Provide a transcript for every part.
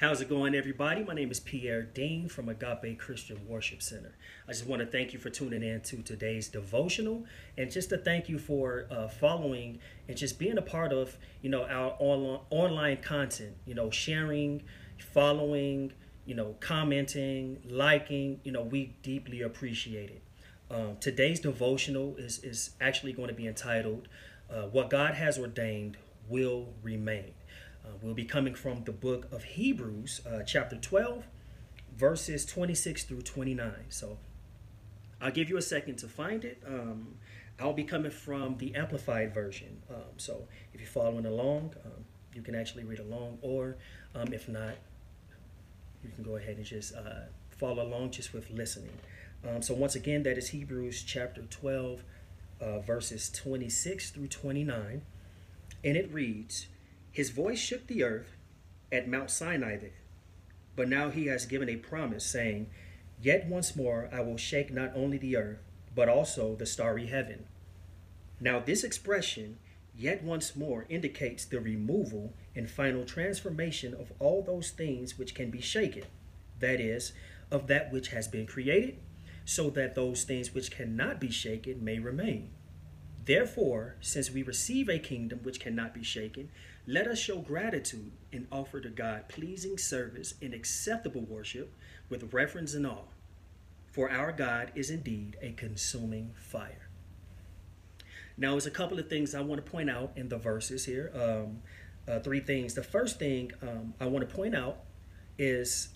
How's it going, everybody? My name is Pierre Dean from Agape Christian Worship Center. I just want to thank you for tuning in to today's devotional, and just to thank you for following and just being a part of, our online content, sharing, following, commenting, liking, we deeply appreciate it. Today's devotional is actually going to be entitled, What God Has Ordained Will Remain. We'll be coming from the book of Hebrews, chapter 12, verses 26 through 29. So I'll give you a second to find it. I'll be coming from the Amplified Version. So if you're following along, you can actually read along, or if not, you can go ahead and just follow along just with listening. So once again, that is Hebrews chapter 12, verses 26 through 29. And it reads, "His voice shook the earth at Mount Sinai then, but now he has given a promise, saying, 'Yet once more I will shake not only the earth, but also the starry heaven.' Now this expression, 'yet once more,' indicates the removal and final transformation of all those things which can be shaken, that is, of that which has been created, so that those things which cannot be shaken may remain. Therefore, since we receive a kingdom which cannot be shaken, let us show gratitude and offer to God pleasing service and acceptable worship with reverence and awe. For our God is indeed a consuming fire." Now, there's a couple of things I want to point out in the verses here. Three things. The first thing I want to point out is,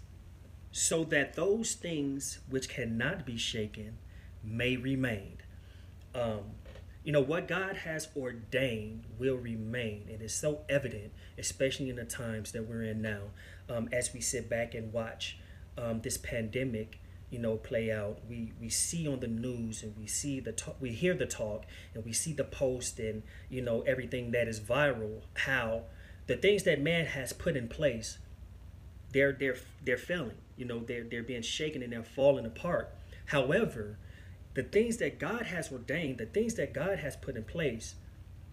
so that those things which cannot be shaken may remain. What God has ordained will remain. It is so evident, especially in the times that we're in now, as we sit back and watch this pandemic, play out. We see on the news, and we see the talk, we hear the talk, and we see the post, and everything that is viral. How the things that man has put in place, they're failing. They're being shaken and they're falling apart. However, the things that God has ordained, the things that God has put in place,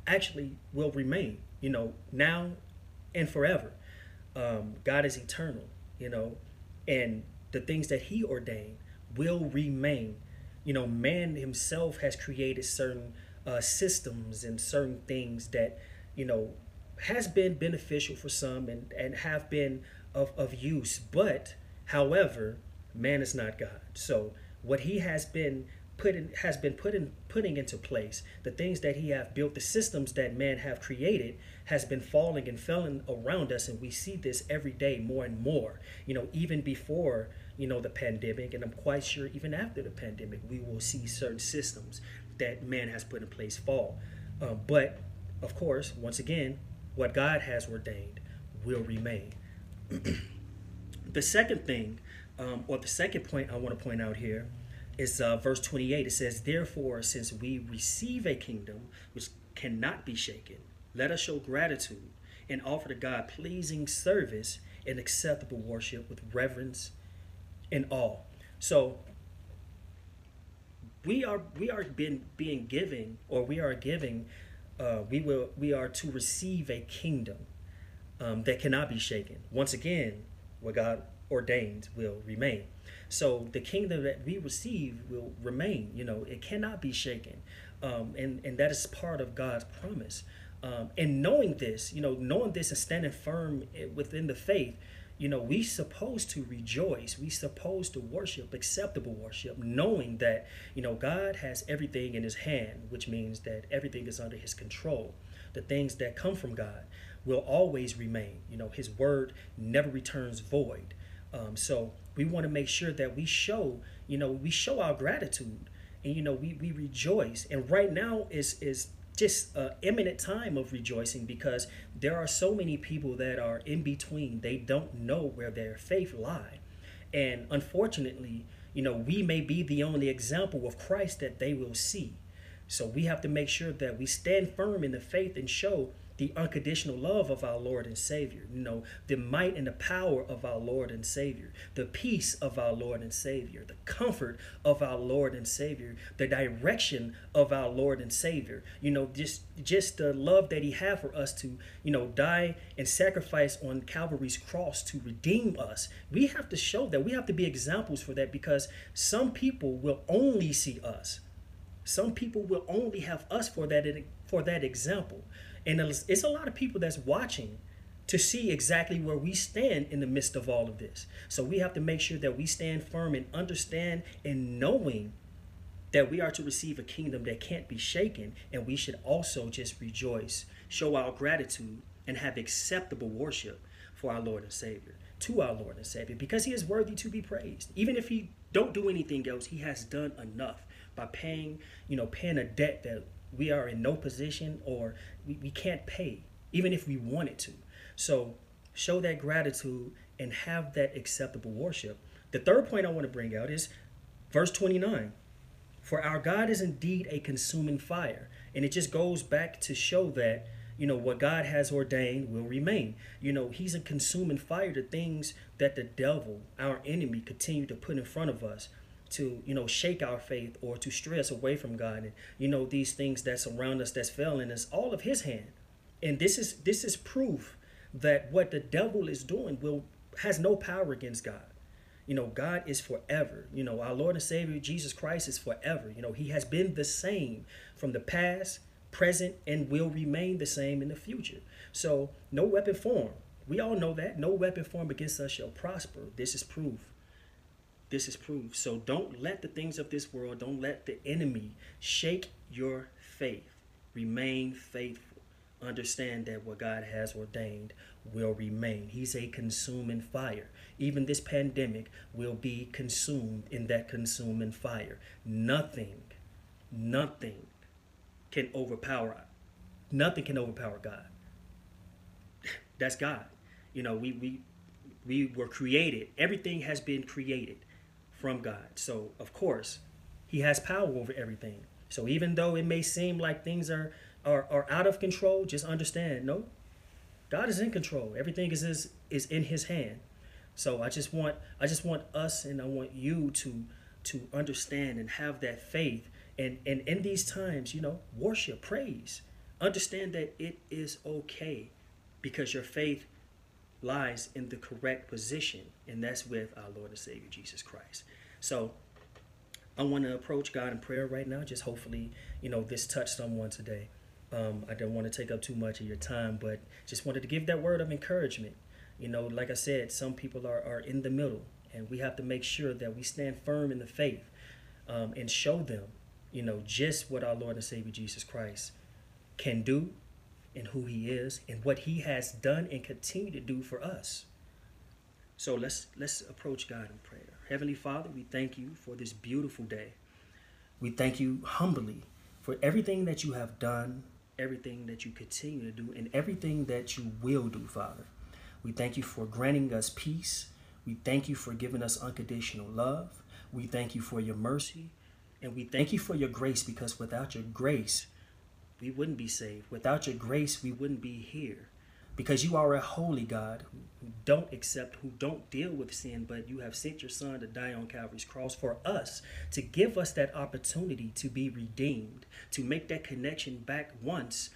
actually will remain, now and forever. God is eternal, and the things that he ordained will remain. Man himself has created certain systems and certain things that, has been beneficial for some and have been of use. But, however, man is not God. So what he has been putting into place, the things that he have built, the systems that man have created, has been falling and failing around us, and we see this every day more and more. Even before the pandemic, and I'm quite sure even after the pandemic, we will see certain systems that man has put in place fall. But of course, once again, what God has ordained will remain. The second thing, or the second point I want to point out here, is verse 28. It says, "Therefore, since we receive a kingdom which cannot be shaken, let us show gratitude and offer to God pleasing service and acceptable worship with reverence and awe." So we are to receive a kingdom that cannot be shaken. Once again, what God ordained will remain. So the kingdom that we receive will remain. It cannot be shaken, and that is part of God's promise. And knowing this, and standing firm within the faith, we supposed to rejoice. We supposed to worship, acceptable worship, knowing that God has everything in His hand, which means that everything is under His control. The things that come from God will always remain. His word never returns void. So we want to make sure that we show, our gratitude, and we rejoice. And right now is just an imminent time of rejoicing, because there are so many people that are in between. They don't know where their faith lies, and unfortunately, we may be the only example of Christ that they will see. So we have to make sure that we stand firm in the faith and show the unconditional love of our Lord and Savior, you know, the might and the power of our Lord and Savior, the peace of our Lord and Savior, the comfort of our Lord and Savior, the direction of our Lord and Savior, you know, just the love that he had for us to, you know, die and sacrifice on Calvary's cross to redeem us. We have to show that. We have to be examples for that, because some people will only see us. Some people will only have us for that example. And it's a lot of people that's watching to see exactly where we stand in the midst of all of this. So we have to make sure that we stand firm and understand and knowing that we are to receive a kingdom that can't be shaken. And we should also just rejoice, show our gratitude, and have acceptable worship for our Lord and Savior, to our Lord and Savior, because he is worthy to be praised. Even if he don't do anything else, he has done enough by paying a debt that we are in no position, or we can't pay, even if we wanted to. So show that gratitude and have that acceptable worship. The third point I want to bring out is verse 29. For our God is indeed a consuming fire. And it just goes back to show that, you know, what God has ordained will remain. You know, he's a consuming fire to things that the devil, our enemy, continue to put in front of us to, you know, shake our faith or to stray us away from God. And, you know, these things that surround us, that's failing us, all of his hand. And this is proof that what the devil is doing has no power against God. You know, God is forever. You know, our Lord and Savior, Jesus Christ, is forever. You know, he has been the same from the past, present, and will remain the same in the future. So no weapon formed. We all know that. No weapon formed against us shall prosper. This is proof. This is proof. So don't let the things of this world, don't let the enemy shake your faith. Remain faithful. Understand that what God has ordained will remain. He's a consuming fire. Even this pandemic will be consumed in that consuming fire. Nothing can overpower. Nothing can overpower God. That's God. You know, we were created. Everything has been created from God. So, of course, he has power over everything. So even though it may seem like things are out of control, just understand, no, God is in control. Everything is in his hand. So I just want us, and I want you to understand and have that faith. And in these times, you know, worship, praise. Understand that it is okay, because your faith lies in the correct position, and that's with our Lord and Savior, Jesus Christ. So I want to approach God in prayer right now. Just hopefully, you know, this touched someone today. I don't want to take up too much of your time, but just wanted to give that word of encouragement. You know, like I said, some people are in the middle, and we have to make sure that we stand firm in the faith and show them, you know, just what our Lord and Savior Jesus Christ can do, and who he is, and what he has done and continue to do for us. So let's approach God in prayer. Heavenly Father, we thank you for this beautiful day. We thank you humbly for everything that you have done, everything that you continue to do, and everything that you will do, Father. We thank you for granting us peace. We thank you for giving us unconditional love. We thank you for your mercy, and we thank you for your grace, because without your grace, we wouldn't be saved. Without your grace, we wouldn't be here, because you are a holy God who don't deal with sin, but you have sent your son to die on Calvary's cross for us, to give us that opportunity to be redeemed, to make that connection back once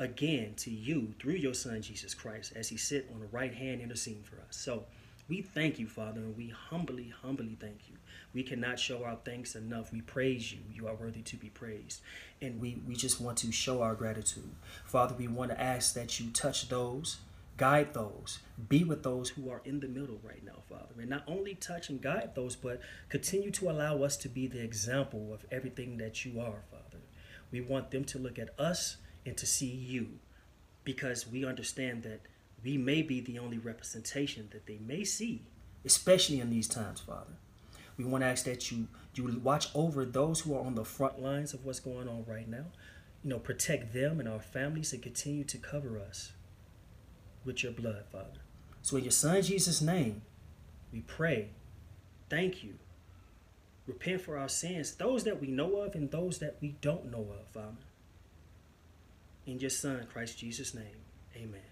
again to you through your son, Jesus Christ, as he sit on the right hand interceding for us. So we thank you, Father, and we humbly, humbly thank you. We cannot show our thanks enough. We praise you. You are worthy to be praised. And we just want to show our gratitude. Father, we want to ask that you touch those, guide those, be with those who are in the middle right now, Father. And not only touch and guide those, but continue to allow us to be the example of everything that you are, Father. We want them to look at us and to see you, because we understand that we may be the only representation that they may see, especially in these times, Father. We want to ask that you watch over those who are on the front lines of what's going on right now. You know, protect them and our families, and continue to cover us with your blood, Father. So in your son Jesus' name, we pray. Thank you. Repent for our sins, those that we know of and those that we don't know of, Father. in your Son, Christ Jesus' name. Amen.